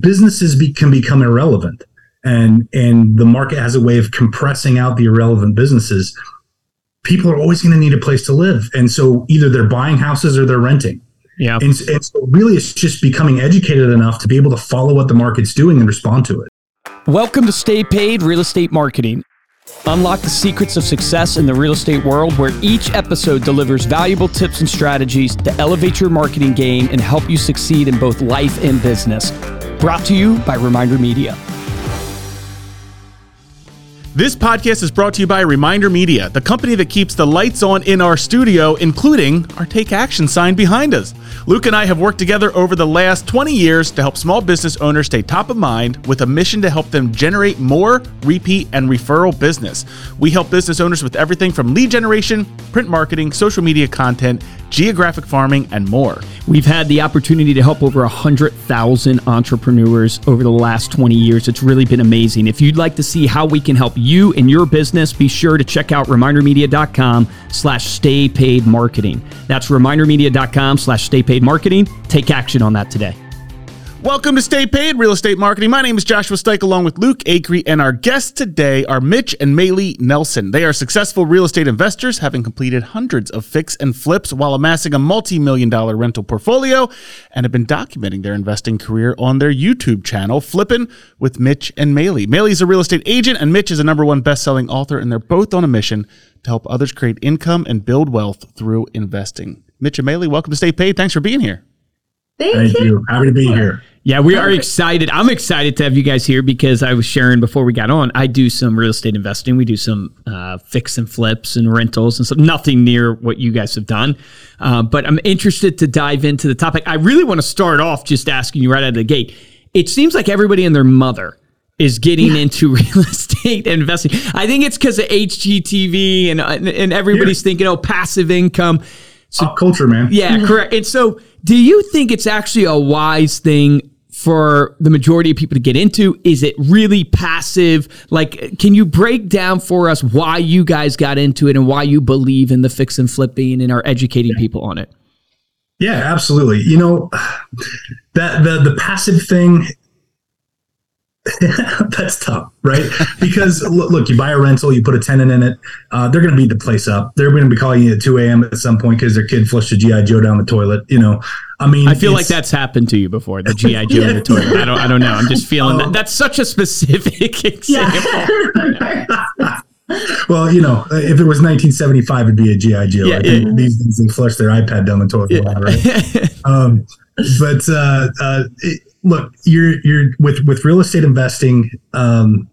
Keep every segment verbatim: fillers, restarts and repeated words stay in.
businesses be, can become irrelevant, and and the market has a way of compressing out the irrelevant businesses. People are always going to need a place to live, and so either they're buying houses or they're renting. Yeah, and, and so really, it's just becoming educated enough to be able to follow what the market's doing and respond to it. Welcome to Stay Paid Real Estate Marketing. Unlock the secrets of success in the real estate world, where each episode delivers valuable tips and strategies to elevate your marketing game and help you succeed in both life and business. Brought to you by Reminder Media. This podcast is brought to you by Reminder Media, the company that keeps the lights on in our studio, including our Take Action sign behind us. Luke and I have worked together over the last twenty years to help small business owners stay top of mind, with a mission to help them generate more repeat and referral business. We help business owners with everything from lead generation, print marketing, social media content, geographic farming, and more. We've had the opportunity to help over one hundred thousand entrepreneurs over the last twenty years. It's really been amazing. If you'd like to see how we can help you and your business, be sure to check out ReminderMedia.com slash Stay Paid Marketing. That's ReminderMedia.com slash Stay Paid Marketing. Take action on that today. Welcome to Stay Paid Real Estate Marketing. My name is Joshua Stike, along with Luke Acree, and our guests today are Mitch and Maeli Nelson. They are successful real estate investors, having completed hundreds of fix and flips while amassing a multi-million dollar rental portfolio, and have been documenting their investing career on their YouTube channel, Flippin' with Mitch and Maeli. Maeli's a real estate agent, and Mitch is a number one best-selling author, and they're both on a mission to help others create income and build wealth through investing. Mitch and Maeli, welcome to Stay Paid. Thanks for being here. Thank, Thank you. you. Happy to be here. Yeah, we are excited. I'm excited to have you guys here because I was sharing before we got on, I do some real estate investing. We do some uh, fix and flips and rentals and stuff. Nothing near what you guys have done. Uh, but I'm interested to dive into the topic. I really want to start off just asking you right out of the gate. It seems like everybody and their mother is getting yeah. into real estate investing. I think it's because of H G T V and, and, and everybody's yeah. thinking, oh, passive income. So, uh, culture, man. Yeah, correct. And so do you think it's actually a wise thing for the majority of people to get into? Is it really passive? Like, can you break down for us why you guys got into it and why you believe in the fix and flipping and are educating yeah. people on it? Yeah, absolutely. You know, that the, the passive thing, that's tough, right? Because look, you buy a rental, you put a tenant in it. Uh, they're going to beat the place up. They're going to be calling you at two a.m. at some point because their kid flushed a G I Joe down the toilet. You know, I mean, I feel like that's happened to you before. The G I Joe yeah. in the toilet. I don't. I don't know. I'm just feeling that. That's such a specific example. Well, you know, if it was nineteen seventy-five, it'd be a G I Joe. Yeah, yeah. These things, they flush their iPad down the toilet, yeah. lot, right? um, but uh, uh, it, look, you're you're with, with real estate investing. Um,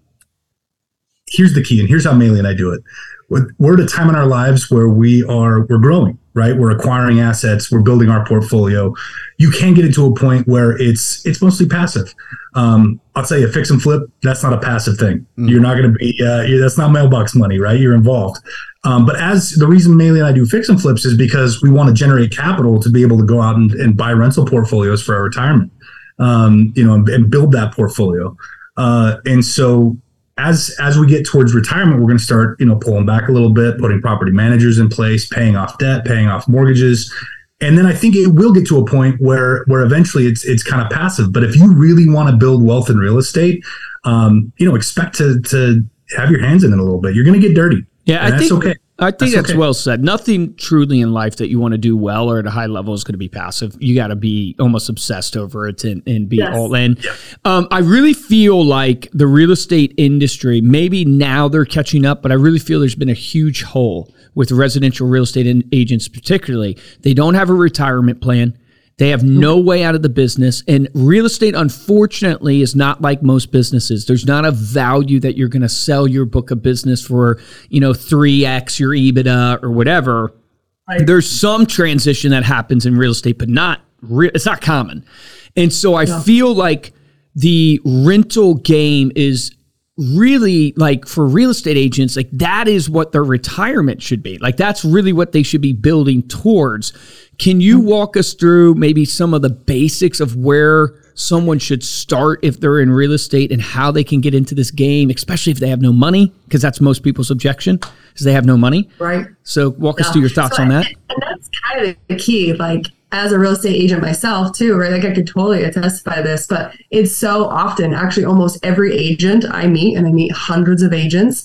here's the key, and here's how Maeli and I do it. We're, we're at a time in our lives where we are we're growing, right? We're acquiring assets, we're building our portfolio. You can get it to a point where it's it's mostly passive. Um, I'll tell you, fix and flip, that's not a passive thing. Mm. You're not going to be uh, you're, that's not mailbox money, right? You're involved. Um, but as the reason Maeli and I do fix and flips is because we want to generate capital to be able to go out and, and buy rental portfolios for our retirement. Um, you know, and, and build that portfolio. Uh, and so as, as we get towards retirement, we're going to start, you know, pulling back a little bit, putting property managers in place, paying off debt, paying off mortgages. And then I think it will get to a point where, where eventually it's, it's kind of passive. But if you really want to build wealth in real estate, um, you know, expect to, to have your hands in it a little bit. You're going to get dirty. Yeah. And I that's think, okay. I think that's, that's okay. well said. Nothing truly in life that you want to do well or at a high level is going to be passive. You got to be almost obsessed over it and, and be yes. all in. Yeah. Um, I really feel like the real estate industry, maybe now they're catching up, but I really feel there's been a huge hole with residential real estate in- agents particularly. They don't have a retirement plan. They have no way out of the business. And real estate, unfortunately, is not like most businesses. There's not a value that you're going to sell your book of business for, you know, three X your EBITDA or whatever. Right. There's some transition that happens in real estate, but not re- it's not common. And so I yeah. feel like the rental game is really, like, for real estate agents, like, that is what their retirement should be. Like, that's really what they should be building towards. Can you walk us through maybe some of the basics of where someone should start if they're in real estate and how they can get into this game, especially if they have no money? Because that's most people's objection, is they have no money. Right. So walk yeah. us through your thoughts so, on that. And that's kind of the key. Like, as a real estate agent myself too, right? Like I could totally attest by this, but it's so often, actually almost every agent I meet, and I meet hundreds of agents,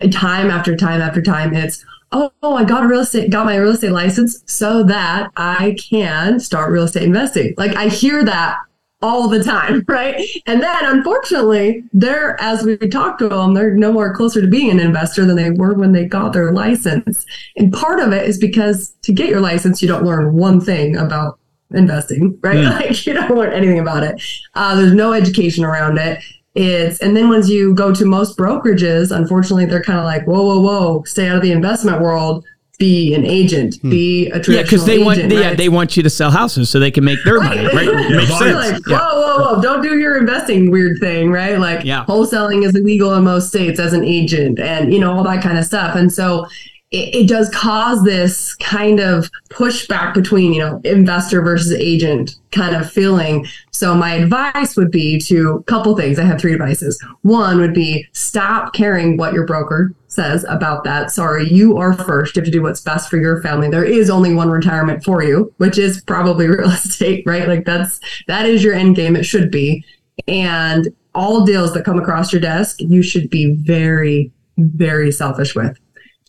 and time after time after time, it's, oh, I got a real estate, got my real estate license so that I can start real estate investing. Like I hear that all the time, right? And then unfortunately, they're, as we talk to them, they're no more closer to being an investor than they were when they got their license. And part of it is because to get your license, you don't learn one thing about investing, right? Yeah. Like you don't learn anything about it. Uh, there's no education around it. It's, and then once you go to most brokerages, unfortunately, they're kind of like, whoa, whoa, whoa, stay out of the investment world. Be an agent, hmm. be a traditional yeah, because they agent, want, right? Yeah, they want you to sell houses so they can make their right. money, right? It makes yeah. sense. Like, yeah. whoa, whoa, whoa, don't do your investing weird thing, right? Like yeah. wholesaling is illegal in most states as an agent and, you know, all that kind of stuff. And so it, it does cause this kind of pushback between, you know, investor versus agent kind of feeling. So my advice would be to, couple things. I have three advices. One would be stop caring what your broker says about that. Sorry, you are first. You have to do what's best for your family. There is only one retirement for you, which is probably real estate, right? Like that's, that is your end game. It should be. And all deals that come across your desk, you should be very, very selfish with.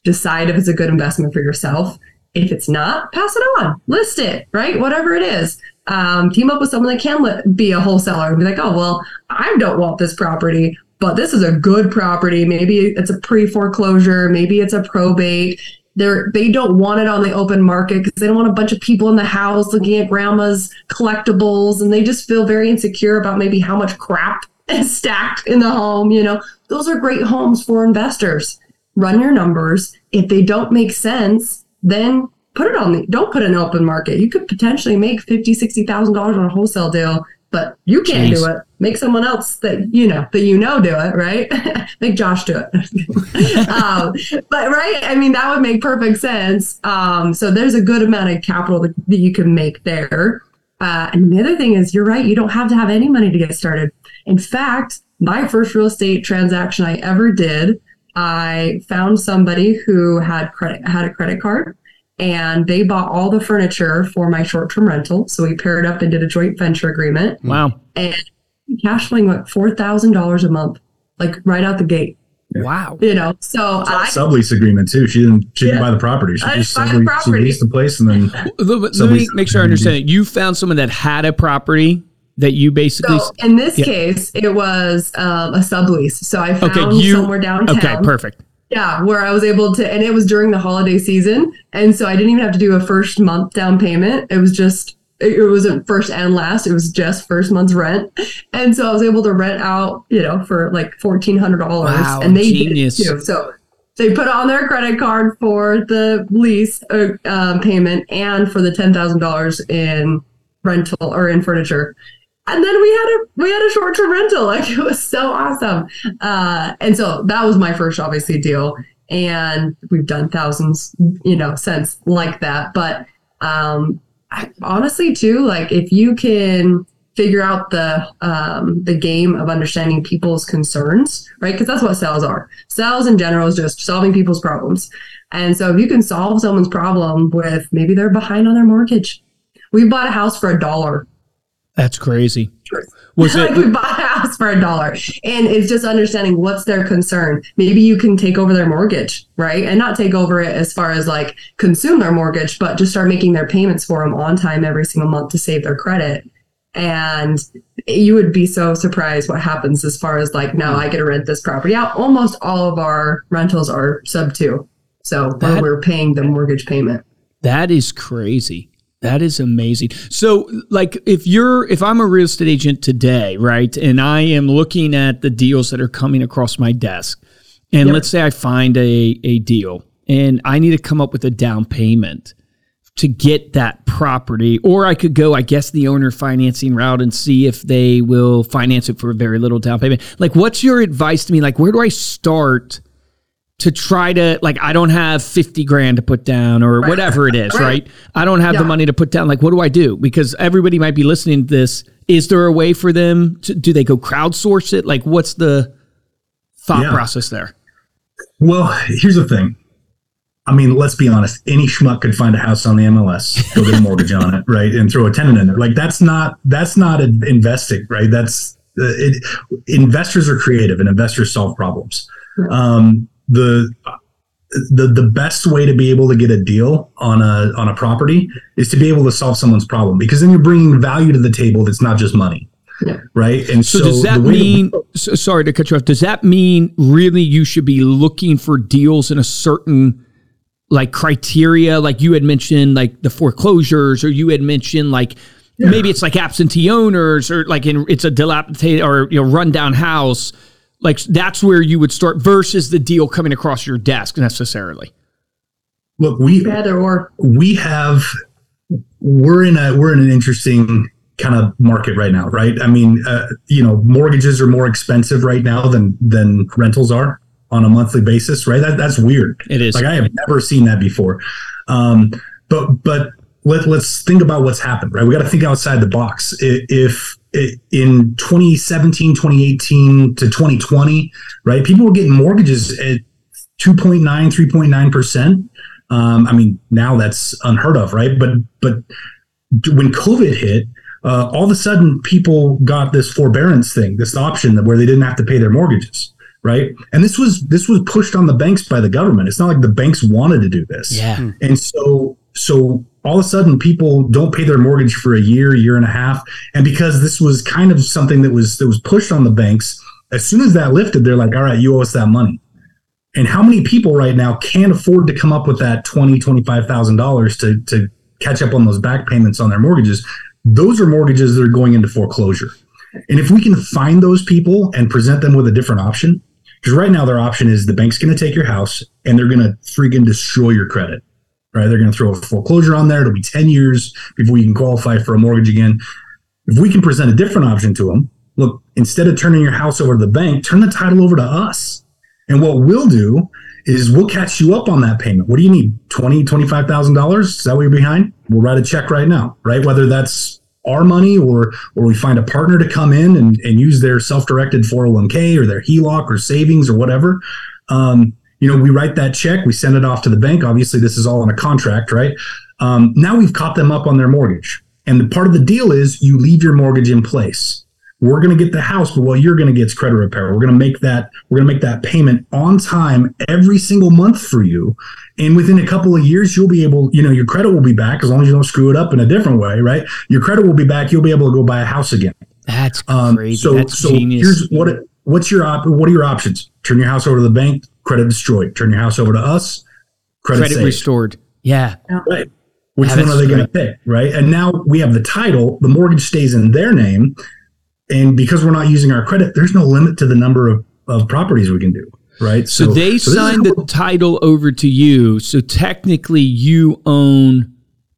Decide if it's a good investment for yourself. If it's not, pass it on, list it, right? Whatever it is. Um, team up with someone that can li- be a wholesaler and be like, oh, well, I don't want this property, but this is a good property. Maybe it's a pre-foreclosure. Maybe it's a probate. They're, they don't want it on the open market because they don't want a bunch of people in the house looking at grandma's collectibles. And they just feel very insecure about maybe how much crap is stacked in the home. You know, those are great homes for investors. Run your numbers. If they don't make sense, then put it on the, don't put it in open market. You could potentially make fifty thousand dollars, sixty thousand dollars on a wholesale deal, but you can't Jeez. do it. Make someone else that you know that you know do it, right? Make Josh do it. um, but right, I mean that would make perfect sense. Um, so there's a good amount of capital that, that you can make there. Uh, and the other thing is, you're right. You don't have to have any money to get started. In fact, my first real estate transaction I ever did, I found somebody who had credit had a credit card. And they bought all the furniture for my short-term rental. So we paired up and did a joint venture agreement. Wow. And cash flowing like four thousand dollars a month, like right out the gate. Wow. You know, so I... Sublease agreement too. She didn't, she yeah. didn't buy the property. She I just subleased the, property. She the place and then... Let me make sure I understand it. You found someone that had a property that you basically... So in this yeah. case, it was um, a sublease. So I found okay, you, somewhere downtown. Okay, perfect. Yeah, where I was able to, and it was during the holiday season. And so I didn't even have to do a first month down payment. It was just, it wasn't first and last. It was just first month's rent. And so I was able to rent out, you know, for like fourteen hundred dollars. Wow, and they genius. Did it too. So they put on their credit card for the lease uh, um, payment and for the ten thousand dollars in rental or in furniture. And then we had a we had a short-term rental. Like it was so awesome. Uh, and so that was my first, obviously, deal. And we've done thousands, you know, since like that. But um, I, honestly, too, like if you can figure out the um, the game of understanding people's concerns, right? Because that's what sales are. Sales in general is just solving people's problems. And so if you can solve someone's problem with maybe they're behind on their mortgage. We bought a house for a dollar. That's crazy. Was like it, we bought a house for a dollar. And it's just understanding what's their concern. Maybe you can take over their mortgage, right? And not take over it as far as like consume their mortgage, but just start making their payments for them on time every single month to save their credit. And you would be so surprised what happens as far as like, now I get to rent this property out. Almost all of our rentals are sub two. So that, we're paying the mortgage payment. That is crazy. That is amazing. So like if you're, if I'm a real estate agent today, right, and I am looking at the deals that are coming across my desk, and yep. let's say I find a, a deal and I need to come up with a down payment to get that property, or I could go, I guess, the owner financing route and see if they will finance it for very little down payment. Like what's your advice to me? Like where do I start to try to, like, I don't have fifty grand to put down or right. whatever it is, right? right? I don't have yeah. the money to put down. Like, what do I do? Because everybody might be listening to this. Is there a way for them to, do they go crowdsource it? Like, what's the thought yeah. process there? Well, here's the thing. I mean, let's be honest, any schmuck could find a house on the M L S, go get a mortgage on it, right, and throw a tenant in there. Like, that's not that's not investing, right? That's uh, it, investors are creative and investors solve problems. Um, the the the best way to be able to get a deal on a on a property is to be able to solve someone's problem, because then you're bringing value to the table that's not just money. Yeah. Right. And so, so does that mean, so, sorry to cut you off, does that mean really you should be looking for deals in a certain like criteria? Like you had mentioned, like the foreclosures, or you had mentioned like, yeah. maybe it's like absentee owners, or like in, it's a dilapidated or, you know, rundown house. Like that's where you would start versus the deal coming across your desk necessarily. Look, we, Better or- we have, we're in a, we're in an interesting kind of market right now, right? I mean, uh, you know, mortgages are more expensive right now than than rentals are on a monthly basis, right? That, that's weird. It is. Like, I have never seen that before. Um, but but let, let's think about what's happened, right? We got to think outside the box. If, if in twenty seventeen, twenty eighteen to twenty twenty, right, people were getting mortgages at two point nine, three point nine percent. Um, I mean, now that's unheard of, right? But, but when COVID hit, Uh, all of a sudden, people got this forbearance thing, this option that where they didn't have to pay their mortgages, right? And this was this was pushed on the banks by the government. It's not like the banks wanted to do this. Yeah. And so, so all of a sudden, people don't pay their mortgage for a year, year and a half. And because this was kind of something that was that was pushed on the banks, as soon as that lifted, they're like, all right, you owe us that money. And how many people right now can't afford to come up with that twenty thousand dollars, twenty-five thousand dollars to to catch up on those back payments on their mortgages? Those are mortgages that are going into foreclosure. And if we can find those people and present them with a different option, because right now their option is the bank's going to take your house and they're going to freaking destroy your credit, right? They're going to throw a foreclosure on there. It'll be ten years before you can qualify for a mortgage again. If we can present a different option to them, look, instead of turning your house over to the bank, turn the title over to us. And what we'll do is we'll catch you up on that payment. What do you need? twenty thousand dollars, twenty-five thousand dollars? Is that what you're behind? We'll write a check right now, right? Whether that's our money or or we find a partner to come in and, and use their self-directed four oh one k or their H E L O C or savings or whatever. Um, you know, we write that check. We send it off to the bank. Obviously, this is all in a contract, right? Um, now we've caught them up on their mortgage. And the part of the deal is you leave your mortgage in place. We're going to get the house, but what you're going to get is credit repair. We're going to make that we're going to make that payment on time every single month for you. And within a couple of years, you'll be able, you know, your credit will be back as long as you don't screw it up in a different way, right? Your credit will be back. You'll be able to go buy a house again. That's um, crazy. So, That's so genius. Here's what it, what's your op- what are your options? Turn your house over to the bank, credit destroyed. Turn your house over to us, credit, credit restored. Yeah, right. Which yeah, one are they going to pick, right? And now we have the title. The mortgage stays in their name. And because we're not using our credit, there's no limit to the number of, of properties we can do, right? So, so they so signed the title over to you. So technically you own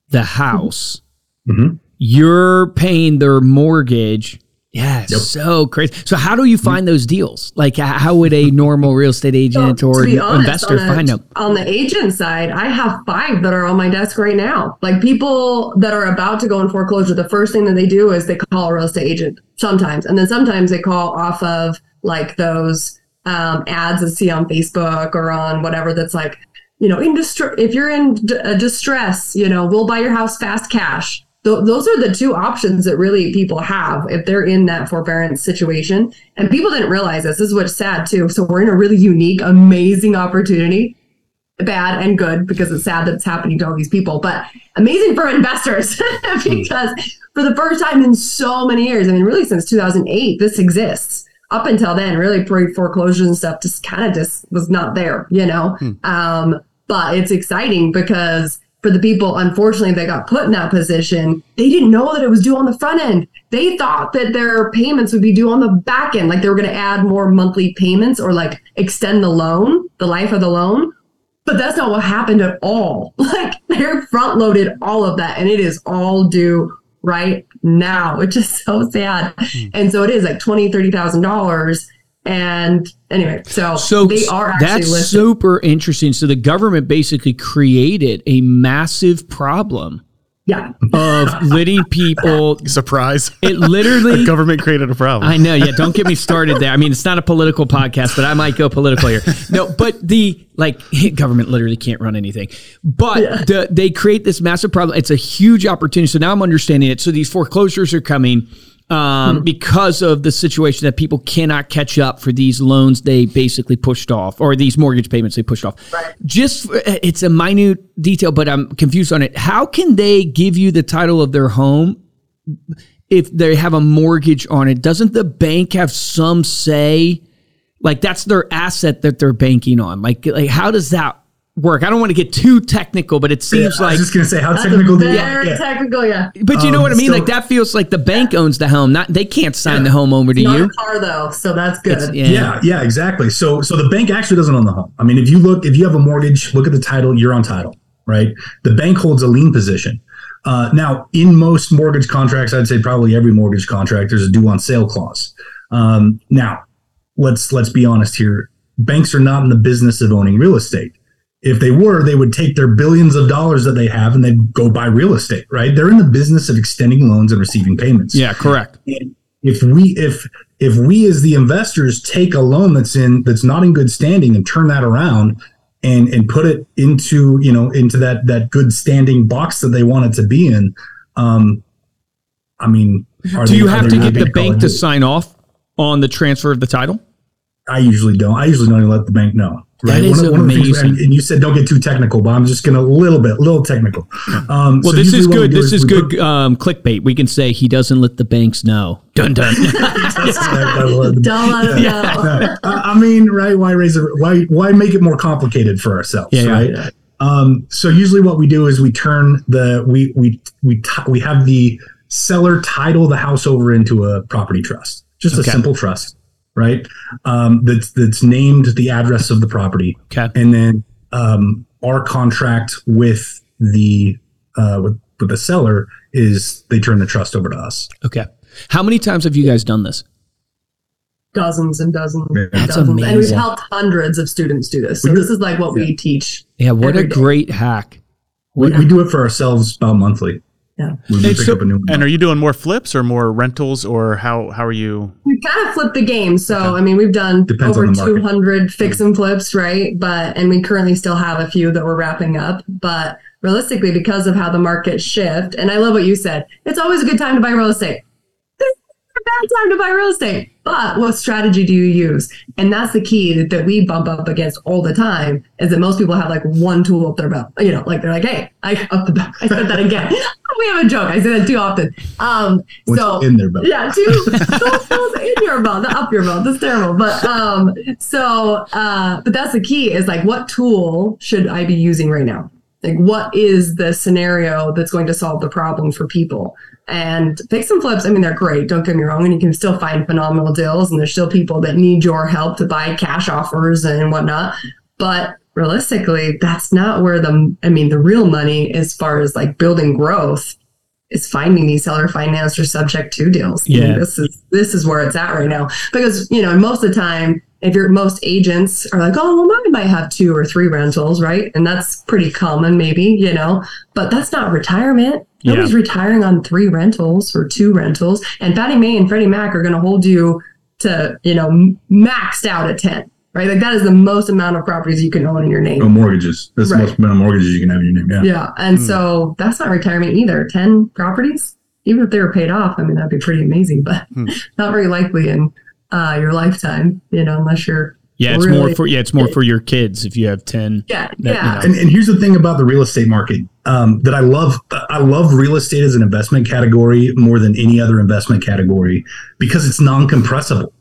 the house. Mm-hmm. You're paying their mortgage. Yeah, yep. So crazy. So how do you find those deals? Like how would a normal real estate agent so, or honest, investor a, find them? On the agent side, I have five that are on my desk right now. Like people that are about to go in foreclosure, the first thing that they do is they call a real estate agent sometimes. And then sometimes they call off of like those um, ads that see on Facebook or on whatever that's like, you know, in distr- if you're in d- uh, distress, you know, we'll buy your house fast cash. Those are the two options that really people have if they're in that forbearance situation. And people didn't realize this. This is what's sad too. So we're in a really unique, amazing opportunity, bad and good, because it's sad that it's happening to all these people, but amazing for investors because for the first time in so many years, I mean, really since two thousand eight, this exists. Up until then, really pre-foreclosures and stuff just kind of just was not there, you know? Hmm. Um, but it's exciting because for the people, unfortunately, that got put in that position, they didn't know that it was due on the front end. They thought that their payments would be due on the back end, like they were going to add more monthly payments or like extend the loan, the life of the loan. But that's not what happened at all. Like they're front loaded all of that and it is all due right now, which is so sad. Mm. And so it is like twenty thousand dollars, thirty thousand dollars. And anyway, so, so they are actually that's listed. Super interesting. So the government basically created a massive problem Yeah. Of letting people. Surprise. It literally. The government created a problem. I know. Yeah. Don't get me started there. I mean, it's not a political podcast, but I might go political here. No, but the like government literally can't run anything, but yeah. the, they create this massive problem. It's a huge opportunity. So now I'm understanding it. So these foreclosures are coming um, hmm. because of the situation that people cannot catch up for these loans they basically pushed off, or these mortgage payments they pushed off. Right. Just, it's a minute detail, but I'm confused on it. How can they give you the title of their home if they have a mortgage on it? Doesn't the bank have some say? Like, that's their asset that they're banking on. Like, like how does that work? I don't want to get too technical, but it seems yeah, like I was just gonna say how technical do you very yeah. technical, yeah. But you know um, what I mean? So, like that feels like the bank yeah. owns the home. Not they can't sign yeah. the home over it's to not you. A car though, so that's good. Yeah. yeah, yeah, exactly. So so the bank actually doesn't own the home. I mean, if you look, if you have a mortgage, look at the title, you're on title, right? The bank holds a lien position. Uh, now, in most mortgage contracts, I'd say probably every mortgage contract, there's a due on sale clause. Um, now, let's let's be honest here. Banks are not in the business of owning real estate. If they were, they would take their billions of dollars that they have and they'd go buy real estate, right? They're in the business of extending loans and receiving payments. Yeah, correct. And if we if if we as the investors take a loan that's in that's not in good standing and turn that around and and put it into, you know, into that that good standing box that they want it to be in, um, I mean, are do they, you have to get the bank to sign off on the transfer of the title? I usually don't. I usually don't even let the bank know. Right? That is one of, one amazing. Of the things, and you said don't get too technical, but I'm just going to a little bit, little technical. Um, well, so this is good. This is, is good um, clickbait. We can say he doesn't let the banks know. Dun dun. Don't let yeah. know. Yeah. I mean, right? Why raise? A, why? Why make it more complicated for ourselves? Yeah, right. Yeah. Um, so usually, what we do is we turn the we we we t- we have the seller title the house over into a property trust, just okay. a simple trust. Right. Um, that's, that's named the address of the property. Okay. And then, um, our contract with the, uh, with, with the seller is they turn the trust over to us. Okay. How many times have you guys done this? Dozens and dozens. And that's dozens. Amazing. And we've helped hundreds of students do this. So this is like what yeah. we teach. Yeah. What a day. Great hack. What we, we do it for ourselves about monthly. Yeah. Hey, so, and are you doing more flips or more rentals, or how, how are you? We kind of flipped the game. So, okay. I mean, we've done Depends over two hundred fix and flips, right? But, and we currently still have a few that we're wrapping up, but realistically, because of how the market shift, and I love what you said, it's always a good time to buy real estate. It's a bad time to buy real estate, but what strategy do you use? And that's the key that, that we bump up against all the time, is that most people have like one tool up their belt, you know, like they're like, hey, I up the belt. I said that again. We have a joke. I say that too often. Um, so in their belt. Yeah, two tools in your belt, not up your belt. That's terrible. But um, so, uh, but that's the key, is like, what tool should I be using right now? Like, what is the scenario that's going to solve the problem for people? And fix and flips, I mean, they're great. Don't get me wrong. And you can still find phenomenal deals. And there's still people that need your help to buy cash offers and whatnot. But realistically, that's not where the, I mean, the real money, as far as like building growth, is finding these seller financed or subject to deals. Yeah. I mean, this is, this is where it's at right now, because, you know, most of the time, if you're, most agents are like, oh, well, mine might have two or three rentals. Right. And that's pretty common, maybe, you know, but that's not retirement. Yeah. Nobody's retiring on three rentals or two rentals. And Fannie Mae and Freddie Mac are going to hold you to, you know, maxed out at ten. Right, like that is the most amount of properties you can own in your name. Oh, mortgages. That's right. The most amount of mortgages you can have in your name. Yeah. Yeah, and mm. so that's not retirement either. Ten properties, even if they were paid off, I mean, that'd be pretty amazing, but mm. not very likely in uh, your lifetime. You know, unless you're yeah, it's really, more for yeah, it's more for your kids if you have ten. Yeah, that, yeah. You know. and, and here's the thing about the real estate market um, that I love. I love real estate as an investment category more than any other investment category, because it's non-compressible.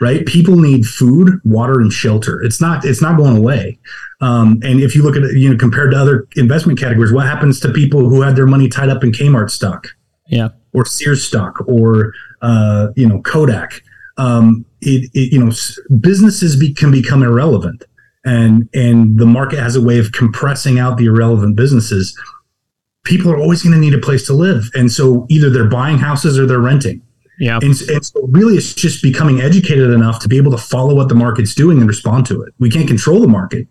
Right. People need food, water, and shelter. It's not it's not going away. Um, and if you look at it, you know, compared to other investment categories, what happens to people who had their money tied up in Kmart stock? Yeah. Or Sears stock, or, uh, you know, Kodak. Um, it, it, you know, businesses be, can become irrelevant. And and the market has a way of compressing out the irrelevant businesses. People are always going to need a place to live. And so either they're buying houses or they're renting. Yeah, and, and so really, it's just becoming educated enough to be able to follow what the market's doing and respond to it. We can't control the market,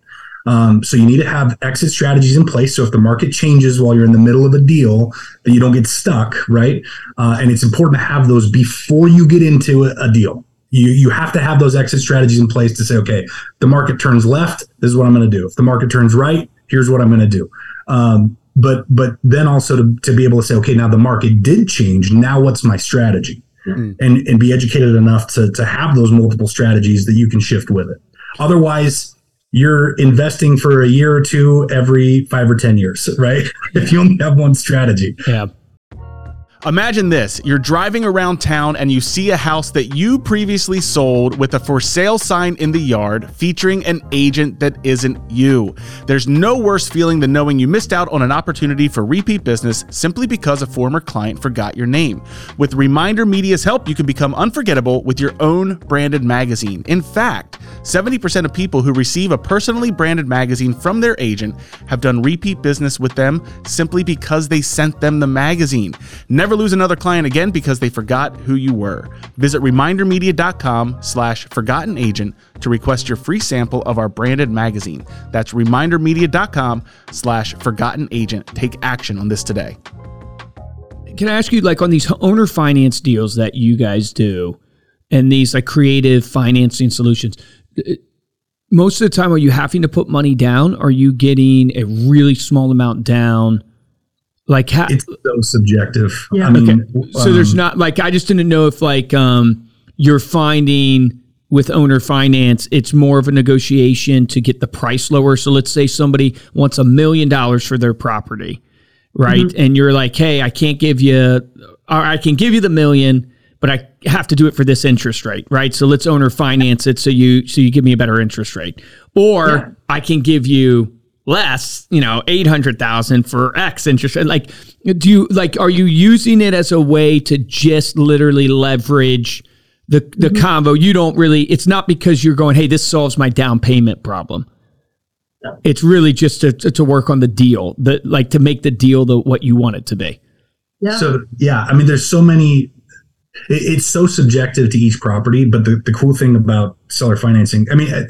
Um, so you need to have exit strategies in place. So if the market changes while you're in the middle of a deal, that you don't get stuck, right? Uh, and it's important to have those before you get into a, a deal. You you have to have those exit strategies in place to say, okay, the market turns left, this is what I'm going to do. If the market turns right, here's what I'm going to do. Um, but but then also to, to be able to say, okay, now the market did change. Now what's my strategy? Mm-hmm. And and be educated enough to to have those multiple strategies that you can shift with it. Otherwise, you're investing for a year or two every five or ten years, right? If you only have one strategy. Yeah. Imagine this, you're driving around town and you see a house that you previously sold with a for sale sign in the yard featuring an agent that isn't you. There's no worse feeling than knowing you missed out on an opportunity for repeat business simply because a former client forgot your name. With Reminder Media's help, you can become unforgettable with your own branded magazine. In fact, seventy percent of people who receive a personally branded magazine from their agent have done repeat business with them simply because they sent them the magazine. Never lose another client again because they forgot who you were. Visit reminder media dot com slash forgotten agent to request your free sample of our branded magazine. That's reminder media dot com slash forgotten agent. Take action on this today. Can I ask you, like, on these owner finance deals that you guys do and these like creative financing solutions, most of the time, are you having to put money down? Are you getting a really small amount down? Like ha- It's so subjective. Yeah. I mean, okay. So um, there's not, like, I just didn't know if, like, um, you're finding with owner finance, it's more of a negotiation to get the price lower. So let's say somebody wants a million dollars for their property, right? Mm-hmm. And you're like, hey, I can't give you, or I can give you the million, but I have to do it for this interest rate, right? So let's owner finance it so you so you give me a better interest rate. Or yeah. I can give you less, you know, eight hundred thousand for X interest. Like, do you, like, are you using it as a way to just literally leverage the, the mm-hmm. combo? You don't really, it's not because you're going, hey, this solves my down payment problem. No. It's really just to, to, to work on the deal, the, like to make the deal the, what you want it to be. Yeah. So, yeah, I mean, there's so many, it, it's so subjective to each property, but the, the cool thing about seller financing, I mean, I,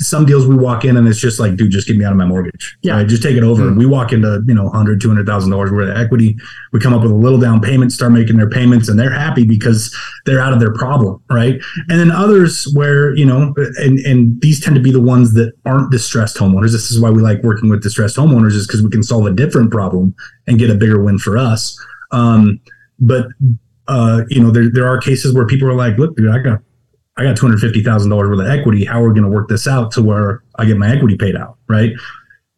some deals we walk in and it's just like, dude, just get me out of my mortgage. Yeah. Right? Just take it over. Mm-hmm. We walk into, you know, one hundred thousand dollars, two hundred thousand dollars worth of equity. We come up with a little down payment, start making their payments, and they're happy because they're out of their problem. Right. And then others where, you know, and, and these tend to be the ones that aren't distressed homeowners. This is why we like working with distressed homeowners, is because we can solve a different problem and get a bigger win for us. Um, but, uh, you know, there, there are cases where people are like, look, dude, I got I got two hundred fifty thousand dollars worth of equity. How are we going to work this out to where I get my equity paid out, right?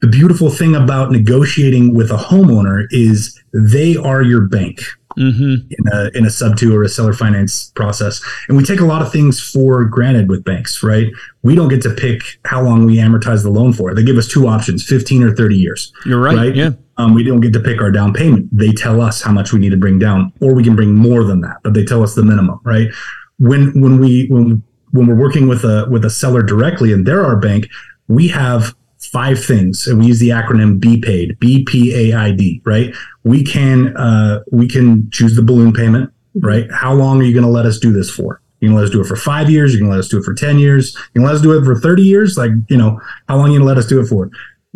The beautiful thing about negotiating with a homeowner is they are your bank mm-hmm. in a in a sub two or a seller finance process. And we take a lot of things for granted with banks, right? We don't get to pick how long we amortize the loan for. They give us two options, fifteen or thirty years. You're right, right? Yeah. Um, we don't get to pick our down payment. They tell us how much we need to bring down, or we can bring more than that, but they tell us the minimum, right? When when we when when we're working with a with a seller directly and they're our bank, we have five things, and we use the acronym B P A I D, B P A I D, right? We can uh, we can choose the balloon payment, right? How long are you going to let us do this for? You can let us do it for five years. You can let us do it for ten years. You can let us do it for thirty years. Like, you know, how long are you going to let us do it for?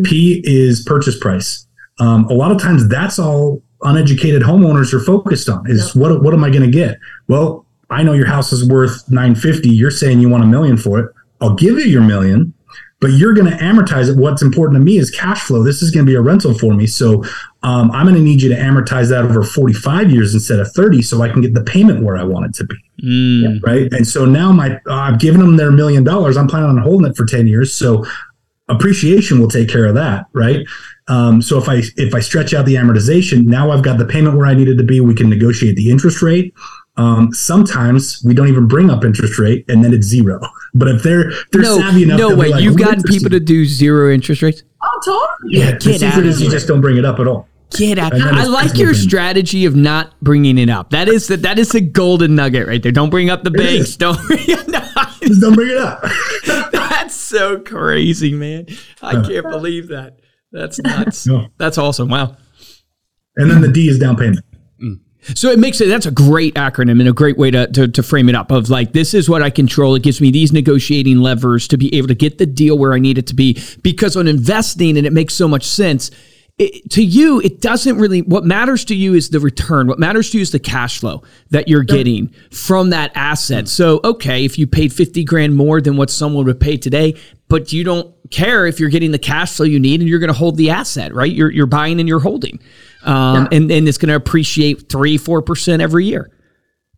P is purchase price. Um, a lot of times, that's all uneducated homeowners are focused on is yeah. what what am I going to get? Well, I know your house is worth nine fifty. You're saying you want a million for it. I'll give you your million, but you're going to amortize it. What's important to me is cash flow. This is going to be a rental for me. So um, I'm going to need you to amortize that over forty-five years instead of thirty so I can get the payment where I want it to be. Mm. Yeah, right. And so now my, uh, I've given them their million dollars. I'm planning on holding it for ten years. So appreciation will take care of that. Right. Um, so if I, if I stretch out the amortization, now I've got the payment where I needed to be. We can negotiate the interest rate. Um, sometimes we don't even bring up interest rate, and then it's zero. But if they're they're no, savvy enough, no way, like, you've gotten people to do zero interest rates. Oh, totally. Yeah, yeah, get out. Is you just don't bring it up at all. Get out. I like your strategy of not bringing it up. That is the that is the golden nugget right there. Don't bring up the banks. Don't bring it up. Just don't bring it up. That's so crazy, man. I uh, can't believe that. That's nuts. No. That's awesome. Wow. And then the D is down payment. So it makes it, that's a great acronym and a great way to, to to frame it up of like, this is what I control. It gives me these negotiating levers to be able to get the deal where I need it to be, because on investing, and it makes so much sense, it, to you, it doesn't really, what matters to you is the return. What matters to you is the cash flow that you're getting from that asset. So, okay, if you paid fifty grand more than what someone would pay today, but you don't care if you're getting the cash flow you need, and you're going to hold the asset, right? You're, you're buying and you're holding. Um, yeah. and, and it's going to appreciate three, four percent every year.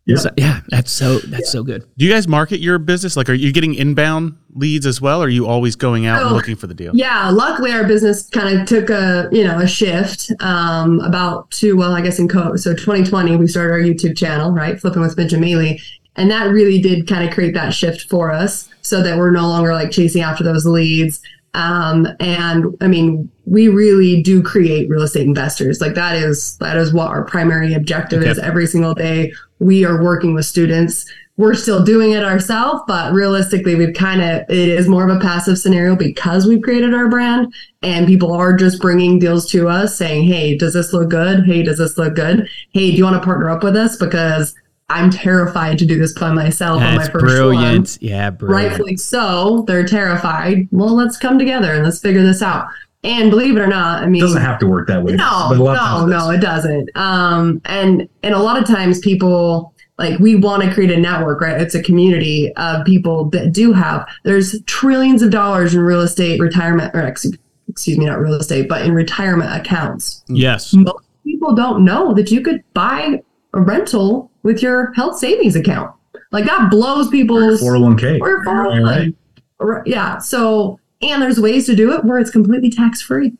Yeah. So, yeah. That's so, that's yeah. so good. Do you guys market your business? Like, are you getting inbound leads as well? Or are you always going out oh, and looking for the deal? Yeah. Luckily our business kind of took a, you know, a shift, um, about two, well, I guess in COVID. So twenty twenty, we started our YouTube channel, right? Flipping with Mitch and Maeli. And that really did kind of create that shift for us, so that we're no longer like chasing after those leads. Um, and I mean, we really do create real estate investors. Like that is, that is what our primary objective okay. is every single day. We are working with students. We're still doing it ourselves, but realistically we've kind of, it is more of a passive scenario because we've created our brand and people are just bringing deals to us saying, hey, does this look good? Hey, does this look good? Hey, do you want to partner up with us? Because I'm terrified to do this by myself That's on my first brilliant. One. Yeah, brilliant. Rightfully so, they're terrified. Well, let's come together and let's figure this out. And believe it or not, I mean, it doesn't have to work that way. No, but a lot no, no, it doesn't. Um, and and a lot of times people, like, we want to create a network, right? It's a community of people that do have. There's trillions of dollars in real estate retirement, or ex- excuse me, not real estate, but in retirement accounts. Yes, most people don't know that you could buy a rental with your health savings account. Like, that blows people's four oh one k or four oh one k. Right. Yeah. So, and there's ways to do it where it's completely tax free.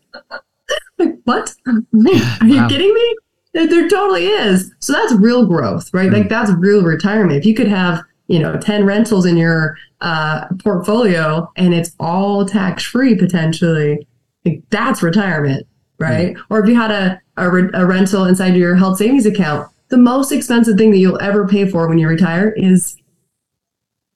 Like, what? Man, are you wow. kidding me? There totally is. So that's real growth, right? Mm-hmm. Like, that's real retirement. If you could have, you know, ten rentals in your uh, portfolio and it's all tax free potentially, like, that's retirement, right? Mm-hmm. Or if you had a, a, re- a rental inside your health savings account, the most expensive thing that you'll ever pay for when you retire is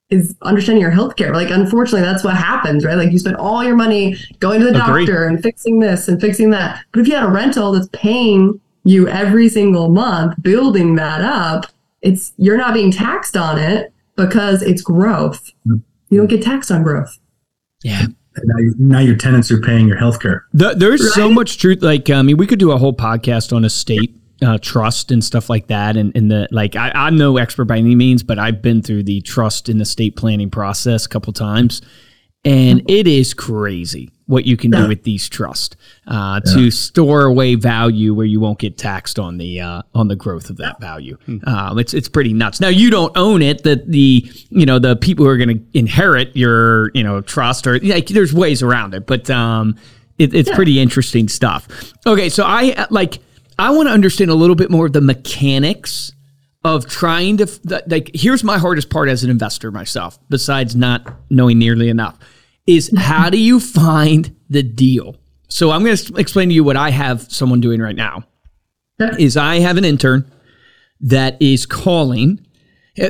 is understanding your healthcare. Like, unfortunately, that's what happens, right? Like, you spend all your money going to the Agreed. doctor and fixing this and fixing that. But if you had a rental that's paying you every single month, building that up, it's you're not being taxed on it because it's growth. You don't get taxed on growth. Yeah. Now your tenants are paying your healthcare. The, there's right? so much truth. Like, I mean, we could do a whole podcast on estate Uh, trust and stuff like that. And, and the, like, I, I'm no expert by any means, but I've been through the trust and estate planning process a couple times, and it is crazy what you can yeah. do with these trusts uh, yeah. to store away value where you won't get taxed on the, uh, on the growth of that value. Mm-hmm. Um, it's, it's pretty nuts. Now, you don't own it, that the, you know, the people who are going to inherit your, you know, trust, or like, there's ways around it, but um, it, it's yeah. pretty interesting stuff. Okay. So I like, I want to understand a little bit more of the mechanics of trying to, like, here's my hardest part as an investor myself, besides not knowing nearly enough, is how do you find the deal? So I'm going to explain to you what I have someone doing right now. Is I have an intern that is calling.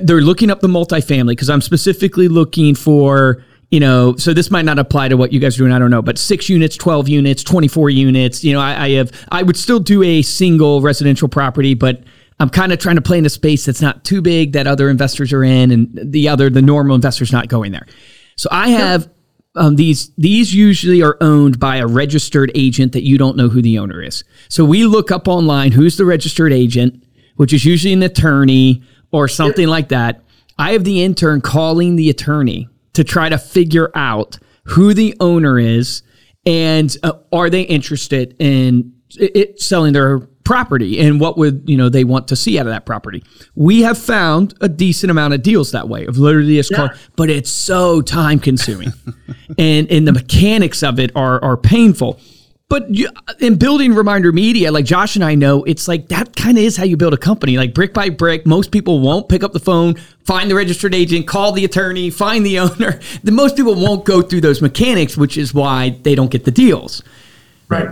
They're looking up the multifamily because I'm specifically looking for, you know, so this might not apply to what you guys are doing, I don't know, but six units, twelve units, twenty-four units. You know, I, I have, I would still do a single residential property, but I'm kind of trying to play in a space that's not too big that other investors are in, and the other, the normal investor's not going there. So I have um, these, these usually are owned by a registered agent that you don't know who the owner is. So we look up online, who's the registered agent, which is usually an attorney or something like that. I have the intern calling the attorney to try to figure out who the owner is, and uh, are they interested in it selling their property, and what would, you know, they want to see out of that property. We have found a decent amount of deals that way, of literally just yeah. call, but it's so time consuming, and and the mechanics of it are are painful. But you, in building Reminder Media, like Josh and I know, it's like that kind of is how you build a company. Like, brick by brick, most people won't pick up the phone, find the registered agent, call the attorney, find the owner. The most people won't go through those mechanics, which is why they don't get the deals. Right.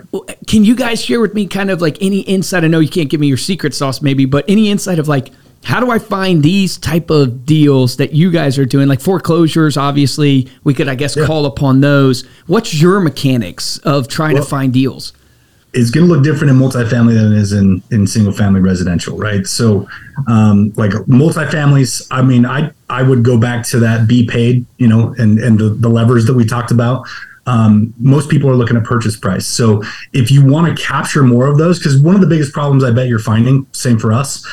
Can you guys share with me kind of like any insight? I know you can't give me your secret sauce maybe, but any insight of like, how do I find these type of deals that you guys are doing? Like foreclosures, obviously, we could, I guess, yeah. call upon those. What's your mechanics of trying well, to find deals? it's going to look different in multifamily than it is in, in single family residential, right? So um, like multifamilies, I mean, I, I would go back to that B P A I D, you know, and, and the, the levers that we talked about. Um, most people are looking at purchase price. So if you want to capture more of those, because one of the biggest problems I bet you're finding, same for us,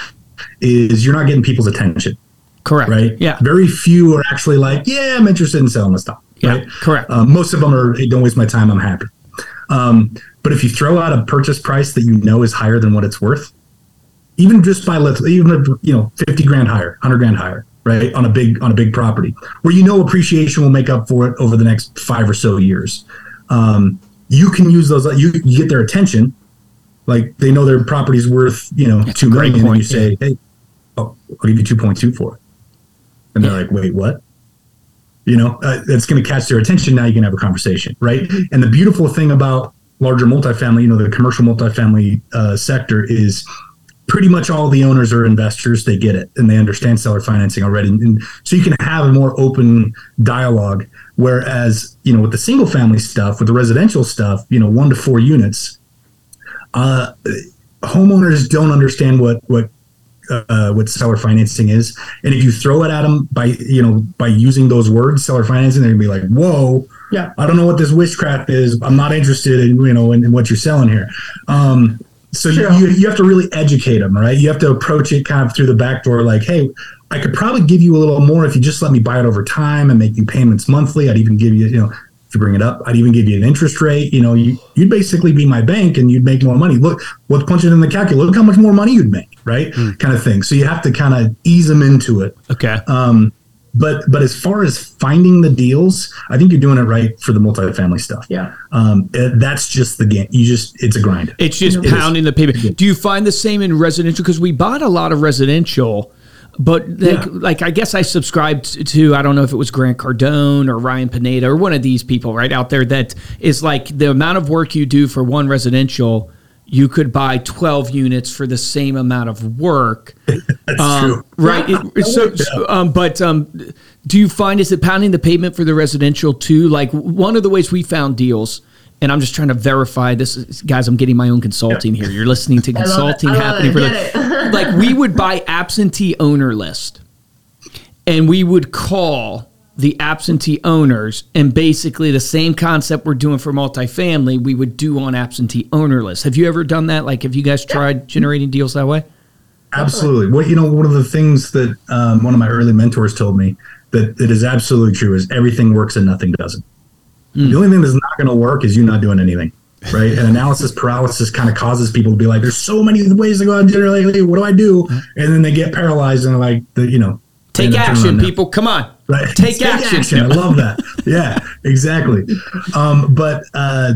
is you're not getting people's attention. Correct. Right. Yeah. Very few are actually like, yeah, I'm interested in selling this stock. Yeah. Right? Correct. Uh, most of them are, hey, don't waste my time. I'm happy. Um, but if you throw out a purchase price that you know is higher than what it's worth, even just by let's even you know fifty grand higher, hundred grand higher, right, on a big on a big property where you know appreciation will make up for it over the next five or so years, um, you can use those. You, you get their attention, like they know their property's worth you know That's two million, point, and you say, yeah. hey, oh, I'll give you two point two for it, and they're yeah. like, wait, what? You know, that's uh, going to catch their attention. Now you can have a conversation, right? And the beautiful thing about larger multifamily, you know, the commercial multifamily uh, sector is pretty much all the owners are investors. They get it and they understand seller financing already. And so you can have a more open dialogue. Whereas, you know, with the single family stuff, with the residential stuff, you know, one to four units, uh, homeowners don't understand what, what, Uh, what seller financing is, and if you throw it at them by you know by using those words, seller financing, they're gonna be like, "Whoa, yeah, I don't know what this witchcraft is. I'm not interested in you know in, in what you're selling here." Um, so you, you you have to really educate them, right? You have to approach it kind of through the back door, like, "Hey, I could probably give you a little more if you just let me buy it over time and make you payments monthly. I'd even give you you know." To bring it up, I'd even give you an interest rate. You know, you, you'd basically be my bank, and you'd make more money. Look, let's punch it in the calculator. Look how much more money you'd make, right? Mm. Kind of thing. So you have to kind of ease them into it. Okay. Um, but but as far as finding the deals, I think you're doing it right for the multifamily stuff. Yeah. Um, it, that's just the game. You just it's a grind. It's just you know, pounding it the paper. Do you find the same in residential? Because we bought a lot of residential. But like, yeah. like, I guess I subscribed to, I don't know if it was Grant Cardone or Ryan Pineda or one of these people right out there that is like the amount of work you do for one residential, you could buy twelve units for the same amount of work. That's um, true. Right. Yeah. It, so, yeah. so um, but um, do you find, is it pounding the pavement for the residential too? Like one of the ways we found deals, and I'm just trying to verify this, is, guys, I'm getting my own consulting yeah. here. You're listening to consulting happening. For like, like we would buy absentee owner list and we would call the absentee owners, and basically the same concept we're doing for multifamily, we would do on absentee owner list. Have you ever done that? Like, have you guys tried generating deals that way? Absolutely. Well, you know, one of the things that um, one of my early mentors told me that, that is absolutely true is everything works and nothing doesn't. Mm. The only thing that's not going to work is you not doing anything. Right. And analysis paralysis kind of causes people to be like, there's so many ways to go out dinner lately. What do I do? And then they get paralyzed and like, the, you know, take action, people. Come on. Right? Take, take action. action. I love that. Yeah, exactly. Um, but uh,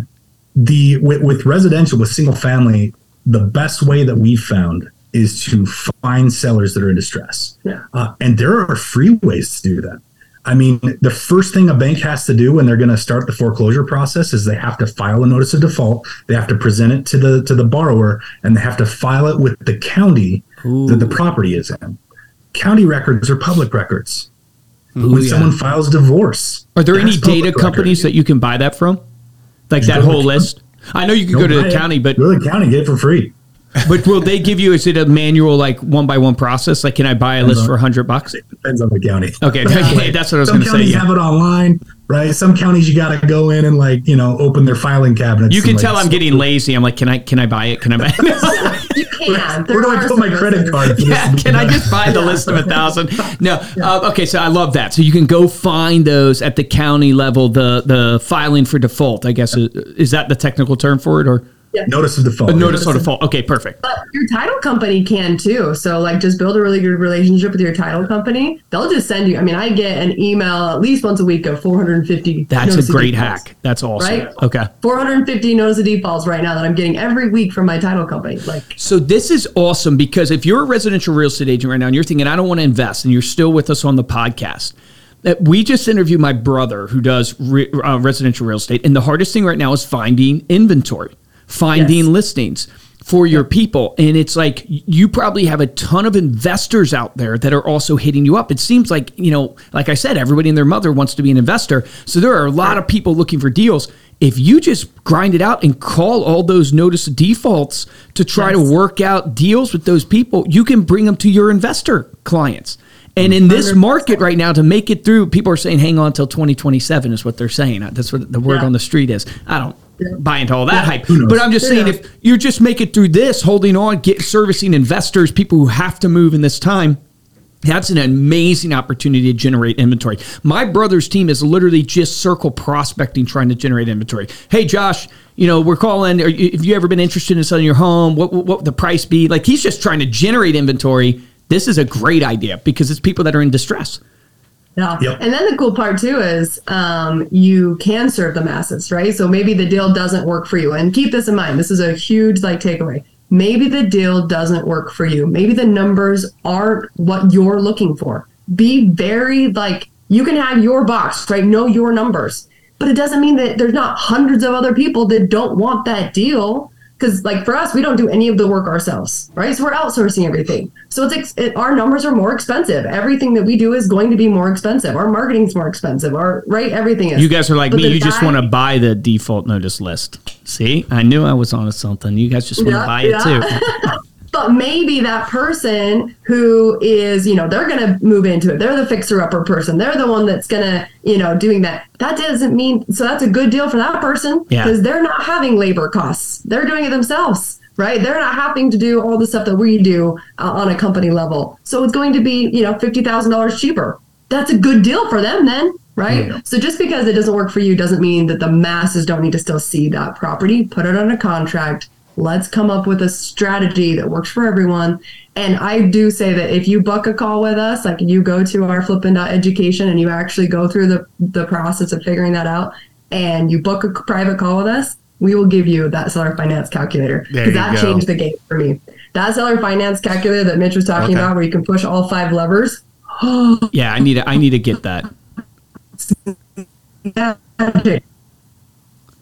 the with, with residential, with single family, the best way that we found is to find sellers that are in distress. Yeah. Uh, and there are free ways to do that. I mean, the first thing a bank has to do when they're going to start the foreclosure process is they have to file a notice of default. They have to present it to the to the borrower, and they have to file it with the county Ooh. That the property is in. County records are public records. Ooh, when yeah. someone files divorce. Are there any data companies record. That you can buy that from? Like you that whole list? I know you can go to the county, it. But... Go to the county, get it for free. But will they give you, is it a manual, like one by one process? Like, can I buy a depends list on, for a hundred bucks? It depends on the county. Okay. okay that's what I was going to say. Some counties have it online, right? Some counties you got to go in and like, you know, open their filing cabinets. You can and, tell like, I'm getting lazy. I'm like, can I, can I buy it? Can I buy it? You can. Where do I put my credit card? Yeah. Can I just buy the list of a thousand? No. Yeah. Uh, okay. So I love that. So you can go find those at the county level, the, the filing for default, I guess. Is, is that the technical term for it or? Yeah. Notice of default. A notice of default. Okay, perfect. But your title company can too. So like just build a really good relationship with your title company. They'll just send you. I mean, I get an email at least once a week of four hundred fifty. That's a great hack. That's awesome. Right? Okay. four hundred fifty notice of defaults right now that I'm getting every week from my title company. Like, so this is awesome because if you're a residential real estate agent right now and you're thinking, I don't want to invest, and you're still with us on the podcast, that we just interviewed my brother who does re, uh, residential real estate. And the hardest thing right now is finding inventory. Finding yes. listings for your people. And it's like, you probably have a ton of investors out there that are also hitting you up. It seems like, you know, like I said, everybody and their mother wants to be an investor. So there are a lot of people looking for deals. If you just grind it out and call all those notice of defaults to try yes. to work out deals with those people, you can bring them to your investor clients. And in this one hundred percent market right now, to make it through, people are saying, hang on till twenty twenty-seven is what they're saying. That's what the word yeah. on the street is. I don't yeah. buy into all that yeah. hype. But I'm just yeah. saying, if you just make it through this, holding on, get servicing investors, people who have to move in this time, that's an amazing opportunity to generate inventory. My brother's team is literally just circle prospecting, trying to generate inventory. Hey, Josh, you know, we're calling. Are you, have you ever been interested in selling your home? What, what, what would the price be? Like, he's just trying to generate inventory. This is a great idea because it's people that are in distress. Yeah. Yep. And then the cool part too is um, you can serve the masses, right? So maybe the deal doesn't work for you. And keep this in mind. This is a huge like takeaway. Maybe the deal doesn't work for you. Maybe the numbers aren't what you're looking for. Be very like, you can have your box, right? Know your numbers, but it doesn't mean that there's not hundreds of other people that don't want that deal. Because like for us, we don't do any of the work ourselves, right? So we're outsourcing everything. So it's ex- it, our numbers are more expensive. Everything that we do is going to be more expensive. Our marketing's more expensive. Our right, everything is. You guys are like but me. You guy, just want to buy the default notice list. See, I knew I was onto something. You guys just want to yeah, buy it yeah. too. But maybe that person who is, you know, they're going to move into it. They're the fixer-upper person. They're the one that's going to, you know, doing that. That doesn't mean, so that's a good deal for that person because yeah. they're not having labor costs. They're doing it themselves, right? They're not having to do all the stuff that we do uh, on a company level. So it's going to be, you know, fifty thousand dollars cheaper. That's a good deal for them then, right? Yeah. So just because it doesn't work for you doesn't mean that the masses don't need to still see that property. Put it on a contract. Let's come up with a strategy that works for everyone. And I do say that if you book a call with us, like you go to our flipping dot education and you actually go through the, the process of figuring that out and you book a private call with us, we will give you that seller finance calculator. Because that go. changed the game for me. That seller finance calculator that Mitch was talking okay. about where you can push all five levers. yeah, I need to, I need to get that. yeah.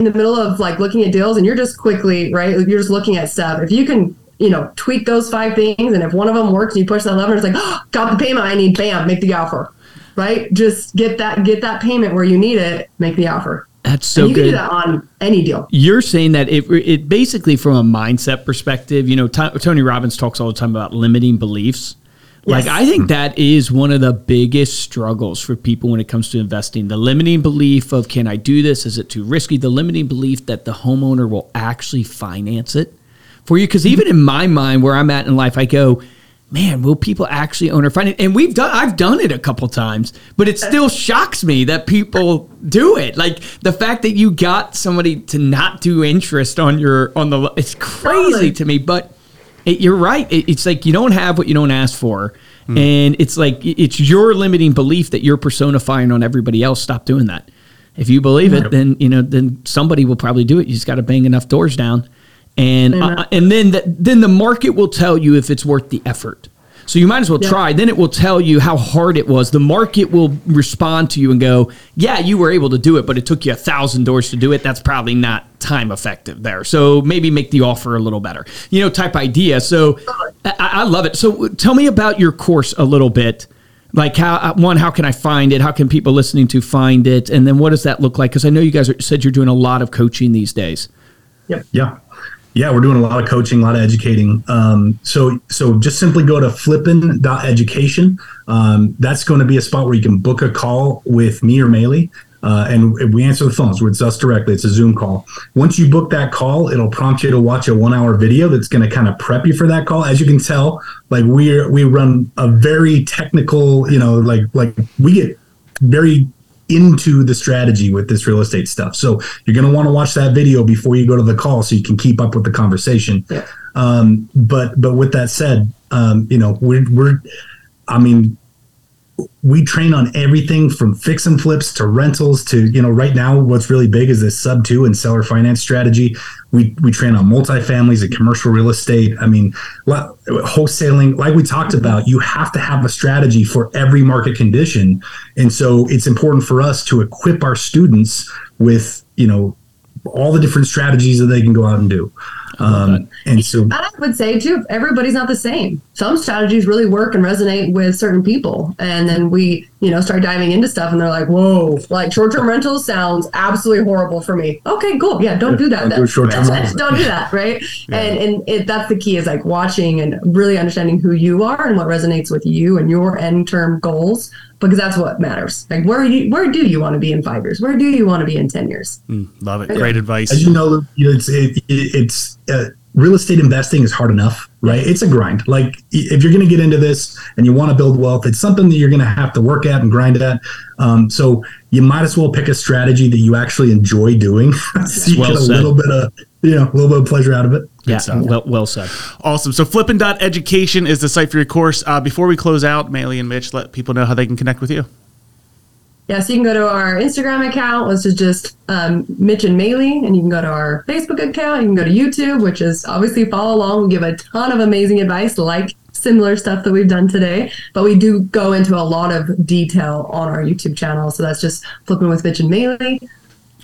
In the middle of like looking at deals and you're just quickly, right? You're just looking at stuff. If you can, you know, tweak those five things and if one of them works and you push that lever, it's like, oh, got the payment I need, bam, make the offer, right? Just get that, get that payment where you need it, make the offer. That's so you good. You can do that on any deal. You're saying that it, it basically from a mindset perspective, you know, t- Tony Robbins talks all the time about limiting beliefs. Like, yes. I think that is one of the biggest struggles for people when it comes to investing. The limiting belief of, can I do this? Is it too risky? The limiting belief that the homeowner will actually finance it for you. Because even in my mind, where I'm at in life, I go, man, will people actually own or finance? And we've done, I've done it a couple times, but it still shocks me that people do it. Like the fact that you got somebody to not do interest on your, on the, it's crazy to me, but. It, you're right. It, it's like you don't have what you don't ask for. Mm. And it's like it's your limiting belief that you're personifying on everybody else. Stop doing that. If you believe it, then you know then somebody will probably do it. You just got to bang enough doors down. And uh, and then the, then the market will tell you if it's worth the effort. So you might as well yeah. try. Then it will tell you how hard it was. The market will respond to you and go, yeah, you were able to do it, but it took you a thousand doors to do it. That's probably not time effective there. So maybe make the offer a little better, you know, type idea. So I, I love it. So tell me about your course a little bit. Like how, one, how can I find it? How can people listening to find it? And then what does that look like? Because I know you guys are, said you're doing a lot of coaching these days. Yep. Yeah. Yeah, we're doing a lot of coaching, a lot of educating. Um, so so just simply go to flippin dot education. Um, that's going to be a spot where you can book a call with me or Maeli. Uh, and we answer the phones where it's us directly. It's a Zoom call. Once you book that call, it'll prompt you to watch a one hour video that's going to kind of prep you for that call. As you can tell, like we we run a very technical, you know, like like we get very into the strategy with this real estate stuff. So you're going to want to watch that video before you go to the call so you can keep up with the conversation. Yeah. Um, but, but with that said, um, you know, we're, we're, I mean, we train on everything from fix and flips to rentals to, you know, right now, what's really big is this sub two and seller finance strategy. We, we train on multifamilies and commercial real estate. I mean, wholesaling, like we talked about, you have to have a strategy for every market condition. And so it's important for us to equip our students with, you know, all the different strategies that they can go out and do. Um, and so, I would say too, everybody's not the same. Some strategies really work and resonate with certain people. And then we, you know, start diving into stuff and they're like, whoa, like short-term rental sounds absolutely horrible for me. Okay, cool. Yeah. Don't do that. Don't do short-term rental. Don't do that. Right. Yeah. And, and it, that's the key, is like watching and really understanding who you are and what resonates with you and your end-term goals, because that's what matters. Like, where you, where do you want to be in five years? Where do you want to be in ten years? Mm, love it. Great advice. As you know, it's, it, it's, uh, real estate investing is hard enough, right? It's a grind. Like, if you're going to get into this and you want to build wealth, it's something that you're going to have to work at and grind at. Um, so you might as well pick a strategy that you actually enjoy doing. So you well get a said. little bit of, you know, a little bit of pleasure out of it. Yeah, well, well said. Awesome. So flipping dot education is the site for your course. Uh, before we close out, Maeli and Mitch, let people know how they can connect with you. Yeah, so you can go to our Instagram account, which is just um, Mitch and Maeli, and you can go to our Facebook account. You can go to YouTube, which is obviously follow along. We give a ton of amazing advice, like similar stuff that we've done today, but we do go into a lot of detail on our YouTube channel. So that's just Flippin' with Mitch and Maeli.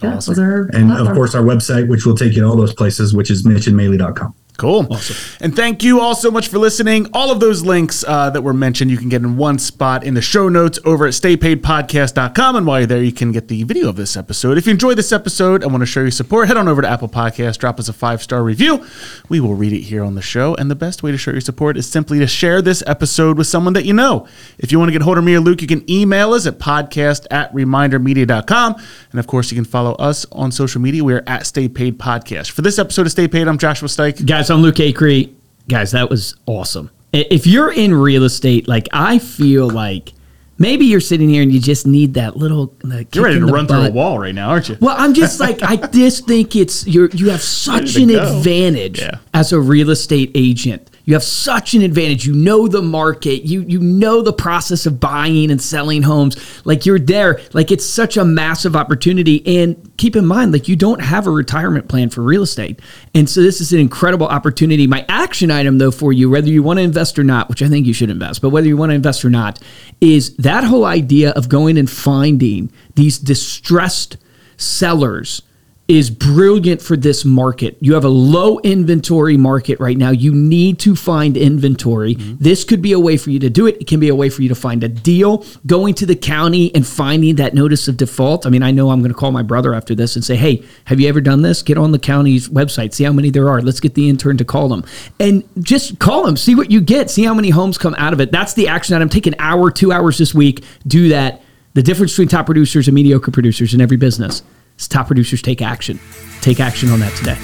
Yeah, awesome. Our, and of our, course, our website, which will take you to all those places, which is Mitch and Maeli dot com. Cool. Awesome. And thank you all so much for listening. All of those links uh, that were mentioned, you can get in one spot in the show notes over at stay paid podcast dot com. And while you're there, you can get the video of this episode. If you enjoyed this episode and want to show your support, head on over to Apple Podcasts, drop us a five-star review. We will read it here on the show. And the best way to show your support is simply to share this episode with someone that you know. If you want to get hold of me or Luke, you can email us at podcast at reminder media dot com. And of course, you can follow us on social media. We are at Stay Paid Podcast. For this episode of Stay Paid, I'm Joshua Stike. Guys, I'm Luke Acree. Guys, that was awesome. If you're in real estate, like, I feel like maybe you're sitting here and you just need that little uh, kick. You're ready to run butt. through a wall right now, aren't you? Well, I'm just like, I just think it's, you're, you have such an go. advantage yeah. as a real estate agent. You have such an advantage. You know the market. You you know the process of buying and selling homes. Like, you're there. Like, it's such a massive opportunity. And keep in mind, like, you don't have a retirement plan for real estate. And so this is an incredible opportunity. My action item, though, for you, whether you want to invest or not, which I think you should invest, but whether you want to invest or not, is that whole idea of going and finding these distressed sellers is brilliant for this market. You have a low inventory market right now. You need to find inventory. Mm-hmm. This could be a way for you to do it. It can be a way for you to find a deal. Going to the county and finding that notice of default. I mean, I know I'm going to call my brother after this and say, hey, have you ever done this? Get on the county's website. See how many there are. Let's get the intern to call them. And just call them. See what you get. See how many homes come out of it. That's the action item. Take an hour, two hours this week. Do that. The difference between top producers and mediocre producers in every business. Top producers take action. Take action on that today.